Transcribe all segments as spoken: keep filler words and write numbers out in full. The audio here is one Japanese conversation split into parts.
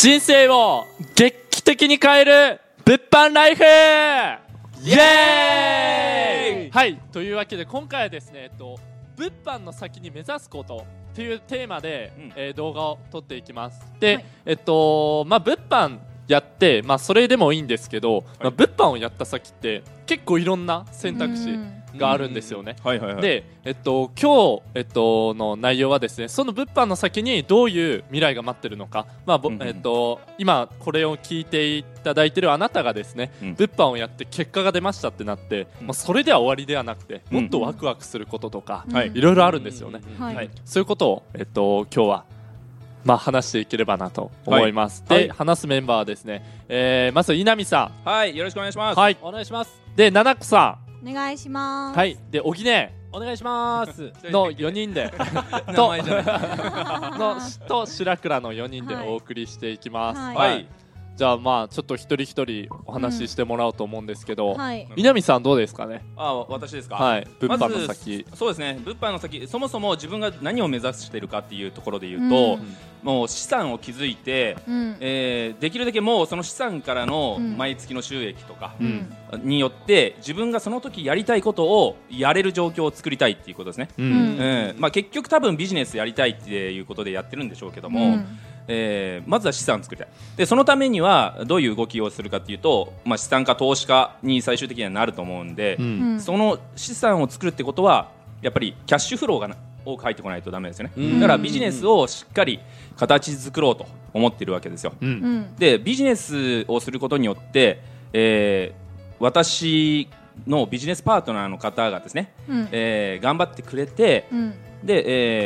人生を劇的に変える物販ライフ、イエーイ。はい、というわけで今回はですね、えっと、物販の先に目指すことというテーマで、うんえー、動画を撮っていきます。で、はい、えっとまあ、物販やって、まあ、それでもいいんですけど、はいまあ、物販をやった先って結構いろんな選択肢があるんですよね。はいはいはい、で、えっと、今日、えっと、の内容はですね、その物販の先にどういう未来が待ってるのか、まあうんえっと、今これを聞いていただいているあなたがですね、うん、物販をやって結果が出ましたってなって、うんまあ、それでは終わりではなくて、もっとワクワクすることとか、うん、いろいろあるんですよね。うんはいはい、そういうことを、えっと、今日はまあ、話していければなと思います。はい、で、はい、話すメンバーはですね、えー、まず稲見さん、はい、よろしくお願いします。はい、お願いします。で、ななこさん、お願いします。はい、で、おぎね、お願いしますのよにんでとのと白倉のよにんでお送りしていきます。はい、はいはい、じゃあまあちょっと一人一人お話ししてもらおうと思うんですけど、うんはい、稲見さんどうですかね。あ、私ですか。はい、物販の先、まずそうですね、物販の先、そもそも自分が何を目指しているかっていうところで言うと、うん、もう資産を築いて、うんえー、できるだけもうその資産からの毎月の収益とかによって、自分がその時やりたいことをやれる状況を作りたいっていうことですね。うんうんまあ、結局多分ビジネスやりたいっていうことでやってるんでしょうけども、うんえー、まずは資産を作りたい。で、そのためにはどういう動きをするかっていうと、まあ、資産家投資家に最終的にはなると思うんで、うん、その資産を作るってことはやっぱりキャッシュフローが多く入ってこないとダメですよね。だからビジネスをしっかり形作ろうと思ってるわけですよ。うん、で、ビジネスをすることによって、えー、私のビジネスパートナーの方がですね、うんえー、頑張ってくれて、うん、で、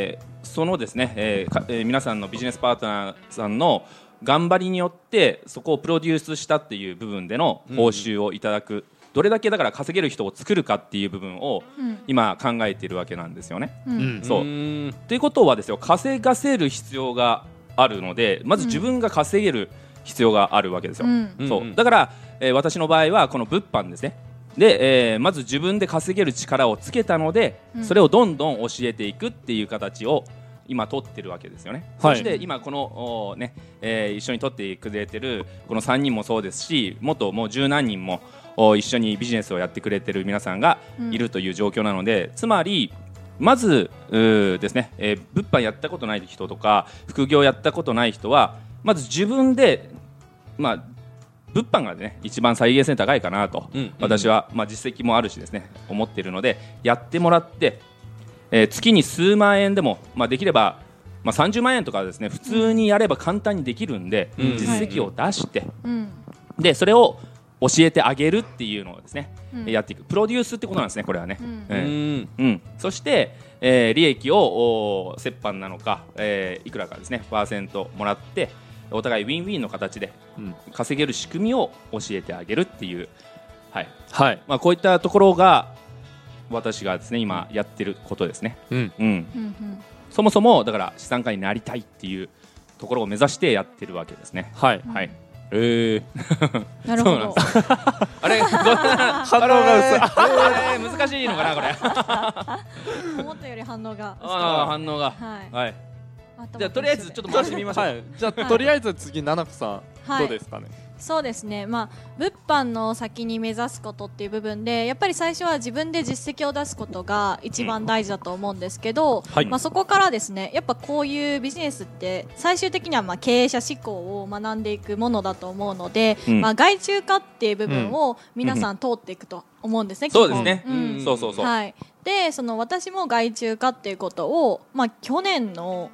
えーそのですね、えーえー、皆さんのビジネスパートナーさんの頑張りによってそこをプロデュースしたっていう部分での報酬をいただく、うん、どれだけだから稼げる人を作るかっていう部分を今考えているわけなんですよね。うん、そうということはですよ、稼がせる必要があるので、まず自分が稼げる必要があるわけですよ。うん、そうだから、えー、私の場合はこの物販ですね。で、えー、まず自分で稼げる力をつけたので、うん、それをどんどん教えていくっていう形を今取ってるわけですよね。はい、そして今この、ねえー、一緒に取ってくれてるこのさんにんもそうですし、もっともう十何人も一緒にビジネスをやってくれてる皆さんがいるという状況なので、うん、つまりまずですね、えー、物販やったことない人とか副業やったことない人はまず自分で、まあ物販がね一番再現性高いかなと、うん、私は、まあ、実績もあるしですね思っているので、やってもらって、えー、月に数万円でも、まあ、できれば、まあ、さんじゅうまんえんとかですね普通にやれば簡単にできるんで、うん、実績を出して、うん、でそれを教えてあげるっていうのをですね、うん、やっていくプロデュースってことなんですね、これはね。うんうんうん、そして、えー、利益を折半なのか、えー、いくらかですねパーセントもらってお互いウィンウィンの形で稼げる仕組みを教えてあげるっていう、はいはいまあ、こういったところが私がですね今やってることですね。うんうんうん、そもそもだから資産家になりたいっていうところを目指してやってるわけですね。はい、うんはいえー、なるほどあれ反応が薄い、えー、難しいのかなこれ思ったより反応があ反応がはい、はいじゃあとりあえずちょっと回してみましょう、はい、じゃあ、はい、とりあえず次ななこさん、はい、どうですかね。そうですね、まあ、物販の先に目指すことっていう部分でやっぱり最初は自分で実績を出すことが一番大事だと思うんですけど、うんはいまあ、そこからですねやっぱこういうビジネスって最終的にはまあ経営者志向を学んでいくものだと思うので、うんまあ、外注化っていう部分を皆さん通っていくと思うんですね。そうですね、うん、そうそうそう、はい、でその私も外注化っていうことを、まあ、去年の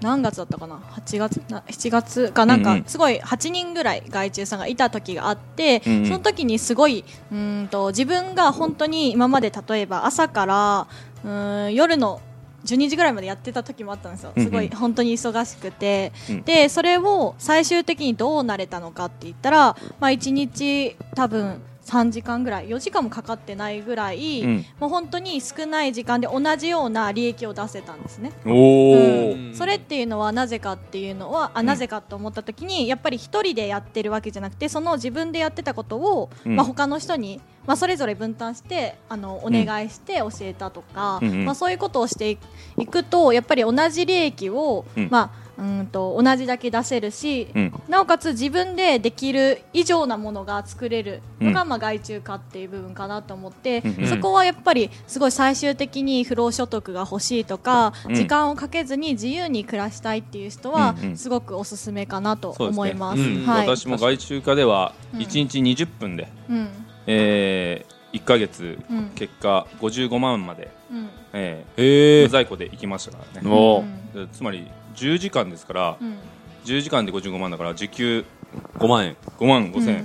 何月だったかなはちがつなしちがつかなんかすごいはちにんぐらい外注さんがいた時があって、うんうん、その時にすごいうんと自分が本当に今まで例えば朝からうーん夜のじゅうにじぐらいまでやってた時もあったんですよ。すごい本当に忙しくて、うん、でそれを最終的にどうなれたのかって言ったら、まあ、いちにち多分さんじかんぐらいよじかんもかかってないぐらい、うん、もう本当に少ない時間で同じような利益を出せたんですね。おー、うん、それっていうのはなぜかっていうのはあなぜかと思った時に、うん、やっぱり一人でやってるわけじゃなくてその自分でやってたことを、うんまあ、他の人に、まあ、それぞれ分担してあのお願いして教えたとか、うんまあ、そういうことをしていくとやっぱり同じ利益を、うんまあうんと同じだけ出せるし、うん、なおかつ自分でできる以上なものが作れるのが、うんまあ、外注化っていう部分かなと思って、うんうん、そこはやっぱりすごい最終的に不労所得が欲しいとか、うん、時間をかけずに自由に暮らしたいっていう人は、うんうん、すごくおすすめかなと思います。そうですね。うんはい、私も外注化ではいちにちにじゅっぷんで、うんえー、いっかげつ結果ごじゅうごまんまで、うんえー、在庫で行きましたからね、うん、つまりじゅうじかんですから、うん、じゅうじかんでごじゅうごまんだから時給ごまんえんごまんごせんえん、うん、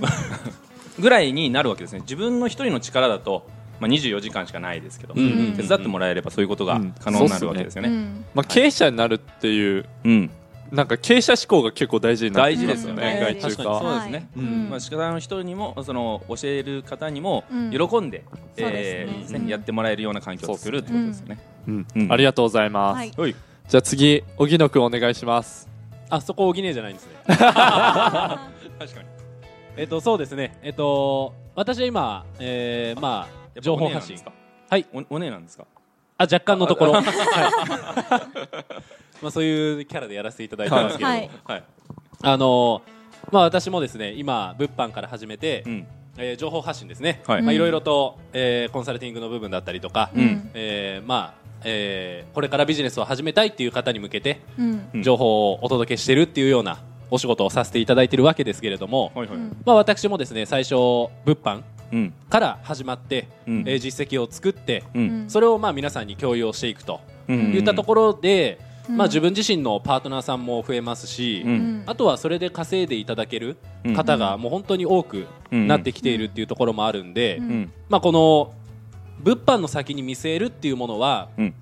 ぐらいになるわけですね。自分の一人の力だと、まあ、にじゅうよじかんしかないですけど、うんうんうん、手伝ってもらえればそういうことが可能になるわけですよね、うんそうっすよね、まあ、経営者になるっていう、うん、なんか経営者志向が結構大事になる、ね、大事ですよね、うん、外注化そうですね、はいうんまあ、仕方の人にもその教える方にも喜んで、うんえーそうですねね、やってもらえるような環境を作るってことですよね、うんうんうん、ありがとうございます、はいはいじゃあ次、荻野くんお願いします。あ、そこ荻野じゃないんですね確かに、えっと、そうですね、えっと、私は今、えーまあ、情報発信はい、お姉なんですか、はい、あ、若干のところ、はいまあ、そういうキャラでやらせていただいてますけど、はいはい、あのーまあ、私もですね、今、物販から始めて、うんえー、情報発信ですね、はいまあ、いろいろと、えー、コンサルティングの部分だったりとか、うんえー、まあえー、これからビジネスを始めたいっていう方に向けて、うん、情報をお届けしてるっていうようなお仕事をさせていただいてるわけですけれども、はいはいまあ、私もですね最初物販から始まって、うんえー、実績を作って、うん、それをまあ皆さんに共有をしていくといったところで、うんまあ、自分自身のパートナーさんも増えますし、うん、あとはそれで稼いでいただける方がもう本当に多くなってきているっていうところもあるんで、うんうんまあ、この物販の先に見据えるっていうものは、うん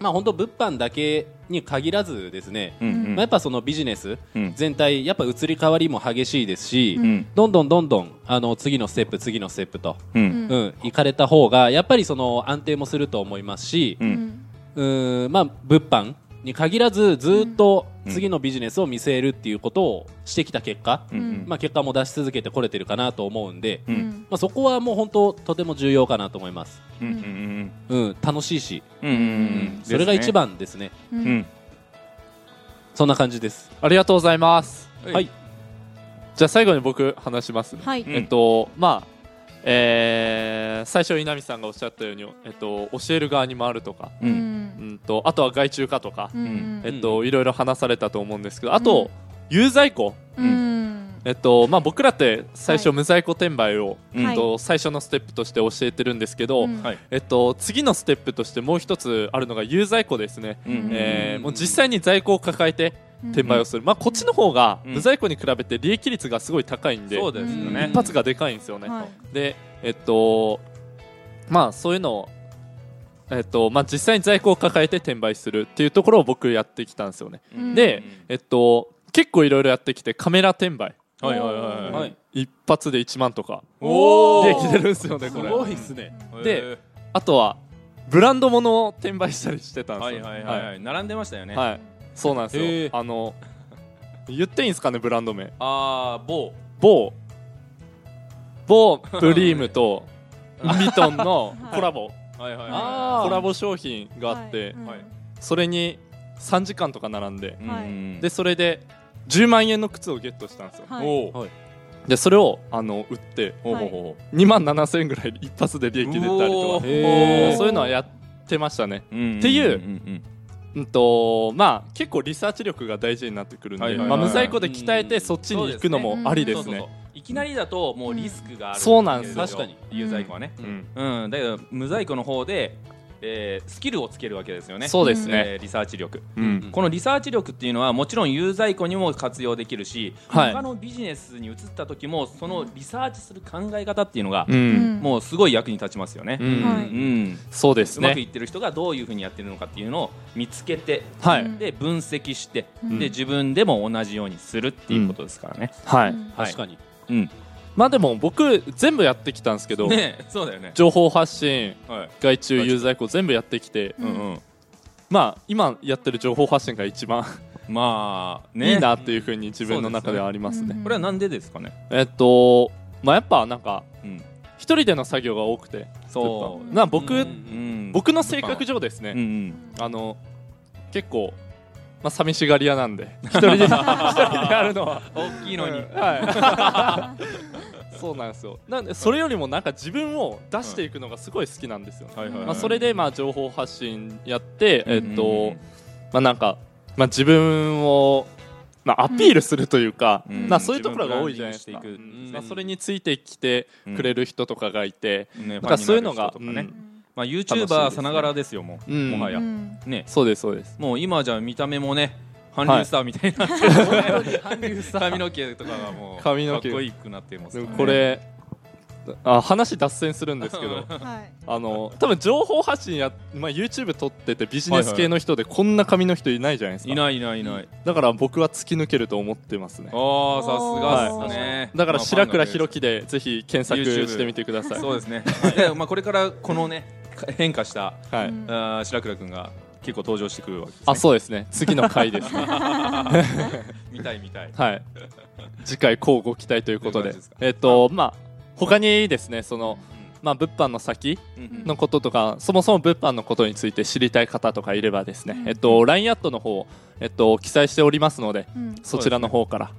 まあ、本当物販だけに限らずですね、うんうんまあ、やっぱそのビジネス全体やっぱ移り変わりも激しいですし、うん、どんどんどんどんあの次のステップ次のステップと、うんうん、行かれた方がやっぱりその安定もすると思いますし、うんうんまあ、物販に限らずずっと次のビジネスを見据えるっていうことをしてきた結果、うんまあ、結果も出し続けてこれてるかなと思うんで、うんまあ、そこはもう本当とても重要かなと思います、うんうんうん、楽しいし、うんうんうん、それが一番ですね、うんうん、そんな感じです。ありがとうございます、はい、じゃあ最後に僕話します、ねはいえっとまあえー、最初稲見さんがおっしゃったように、えっと、教える側に回るとか、うんうん、とあとは外注化とか、うんえっと、いろいろ話されたと思うんですけど、あと、うん、有在庫、うんえっとまあ、僕らって最初無在庫転売を、はいえっと、最初のステップとして教えてるんですけど、はいえっと、次のステップとしてもう一つあるのが有在庫ですね、うんえー、もう実際に在庫を抱えて転売をする、まあ、こっちの方が無在庫に比べて利益率がすごい高いんで、そうですよね、一発がでかいんですよね、はい、で、えっとまあ、そういうのを、えっとまあ、実際に在庫を抱えて転売するっていうところを僕やってきたんですよね、うん、で、えっと、結構いろいろやってきてカメラ転売、はいはいはいはい、一発でいちまんとか利益出るんですよね、これすごいっすね、うん、で、あとはブランド物を転売したりしてたんですよ、はいはいはいはい、並んでましたよね、はいそうなんですよ、あの言っていいんですかね、ブランド名あー、某某某ブリームとミトンのコラボはいはい、はい、コラボ商品があって、はいはい、それにさんじかんとか並んで、はい、でそれでじゅうまんえんの靴をゲットしたんですよ、はいおはい、でそれをあの売って、はい、にまんななせんえんぐらい一発で利益出たりとかそういうのはやってましたね、うんうんうんうん、っていう、うんうんうんとまあ、結構リサーチ力が大事になってくるんで、はいはいはいまあ、無在庫で鍛えてそっちに行くのもありですね。いきなりだともうリスクがあるんですよ、そうなんです、確かに有在庫はね、うんうん、だけど無在庫の方で、えー、スキルをつけるわけですよね。そうですね、えー、リサーチ力、うん、このリサーチ力っていうのはもちろん有在庫にも活用できるし、はい、他のビジネスに移った時もそのリサーチする考え方っていうのが、うん、もうすごい役に立ちますよね、うんはいうん、そうですね、うまくいってる人がどういうふうにやってるのかっていうのを見つけて、はい、で分析して、うん、で自分でも同じようにするっていうことですからね、うんはいはい、確かに、うんまあでも僕全部やってきたんですけど、ねそうだよね、情報発信、はい、外注有在庫全部やってきて、うんうん、まあ今やってる情報発信が一番まあ、ね、いいなっていう風に自分の中ではあります ね, すね、これはなんでですかね。えっとまあやっぱなんか、うん、一人での作業が多くてそうな 僕,、うんうん、僕の性格上ですね、うんうん、あの結構まあ、寂しがり屋なんで一人でやるのは大きいのに、うん、はい、そうなんですよ。なんでそれよりもなんか自分を出していくのがすごい好きなんですよ、ね、うん、まあ、それでまあ情報発信やって、えっとまあ、なんか、まあ、自分をまあ、アピールするというか、うん、まあ、そういうところが多いじゃないですか、うん、まあ、それについてきてくれる人とかがいて、うん、ね、なんかそういうのが、うん、まあ、YouTuber さながらですよ、もう、うん、もはや、うん、ね、そうですそうです。もう今じゃ見た目もね韓流スターみたいになって、はい、髪の毛とかがもうかっこいいくなってますからね。これあ話脱線するんですけど、はい、あの多分情報発信や、まあ、YouTube 撮っててビジネス系の人でこんな髪の人いないじゃないですか、はいはい、いないいないいない。だから僕は突き抜けると思ってますね。ああ、さすがですね、はい、だから白倉ひろきでぜひ検索してみてください。そうですね、はい、まあ、これからこのね変化した、はい、あ白倉くんが結構登場してくるわけですね。あ、そうですね、次の回ですね見たい見たい、はい、次回乞うご期待ということで、えっとまあ他にですね、その、まあ、物販の先のこととか、うんうん、そもそも物販のことについて知りたい方とかいればですね、うん、えっと、ライン アットの方、えっと、記載しておりますので、うん、そちらの方から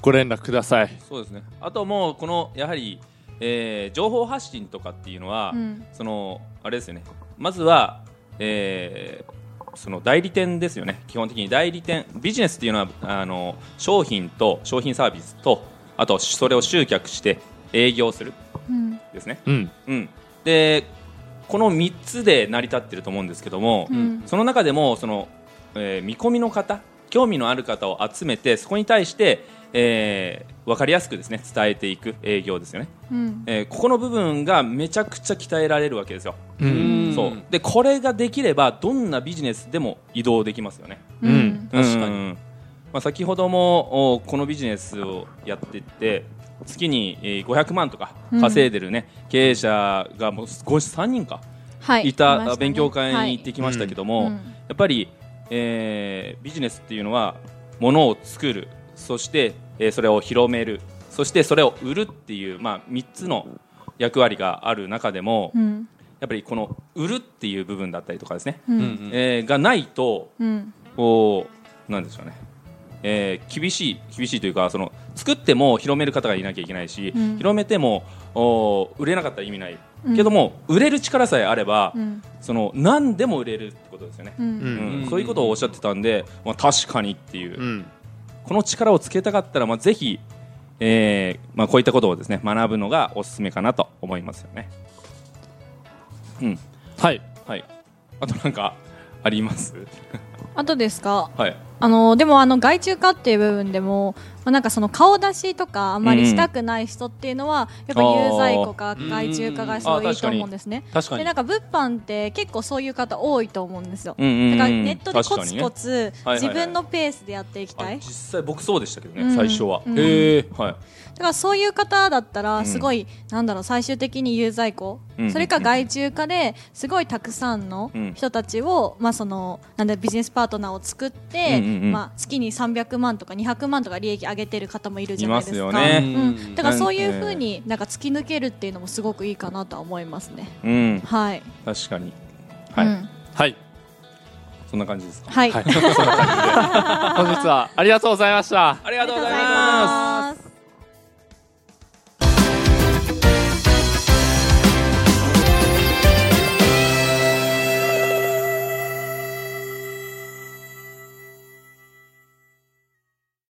ご連絡ください。そうですね。あともうこのやはり、えー、情報発信とかっていうのは、うん、そのあれですよね、まずは、えー、その代理店ですよね。基本的に代理店ビジネスっていうのはあの商品と商品サービスとあとそれを集客して営業する、うん、ですね、うんうん、でこのみっつで成り立ってると思うんですけども、うん、その中でもその、えー、見込みの方、興味のある方を集めてそこに対して、えー、分かりやすくですね伝えていく営業ですよね、うん、えー、ここの部分がめちゃくちゃ鍛えられるわけですよ。うん、そうでこれができればどんなビジネスでも移動できますよね、うんうん、確かに、うん、まあ、先ほどもこのビジネスをやってて月にごひゃくまんとか稼いでるね、うん、経営者がもうさんにんか、はい、いた、いましたね、勉強会に行ってきましたけども、はい、うん、やっぱり、えー、ビジネスっていうのはものを作る、そして、えー、それを広める、そしてそれを売るっていう、まあ、みっつの役割がある中でも、うん、やっぱりこの売るっていう部分だったりとかですね、うん、えー、がないと、うん、こうなんでしょうね、えー、厳しい厳しいというかその作っても広める方がいなきゃいけないし、うん、広めても売れなかったら意味ない、うん、けども売れる力さえあれば、うん、その何でも売れるってことですよね、うんうんうん、そういうことをおっしゃってたんで、まあ、確かにっていう、うん、この力をつけたかったら、まあ、ぜひ、えーまあ、こういったことをですね学ぶのがおすすめかなと思いますよね、うん、はい、はい、あとなんかありますあとですか、はい、あのでもあの外注化っていう部分でも、まあ、なんかその顔出しとかあんまりしたくない人っていうのは、うん、やっぱ有罪庫か外注化がすごいいいと思うんですね。確かに。でなんか物販って結構そういう方多いと思うんですよ、うんうんうん、だからネットでコツコツ、ね、自分のペースでやっていきたい、はいはいはい、実際僕そうでしたけどね、うん、最初は、うん、へえ、はい、だからそういう方だったらすごい、うん、なんだろう最終的に有罪庫、うん、それか外注化ですごいたくさんの人たちを、うん、まあ、そのなんだビジネスパートナーを作って、うんうんうん、まあ、月にさんびゃくまんとかにひゃくまんとか利益上げてる方もいるじゃないですか。いますよね、うん、だからそういう風になんか突き抜けるっていうのもすごくいいかなとは思いますね、うん、はい、確かに、はい、うん、はい、そんな感じですか、はい、はい、そんな感じで本日はありがとうございました。ありがとうございます。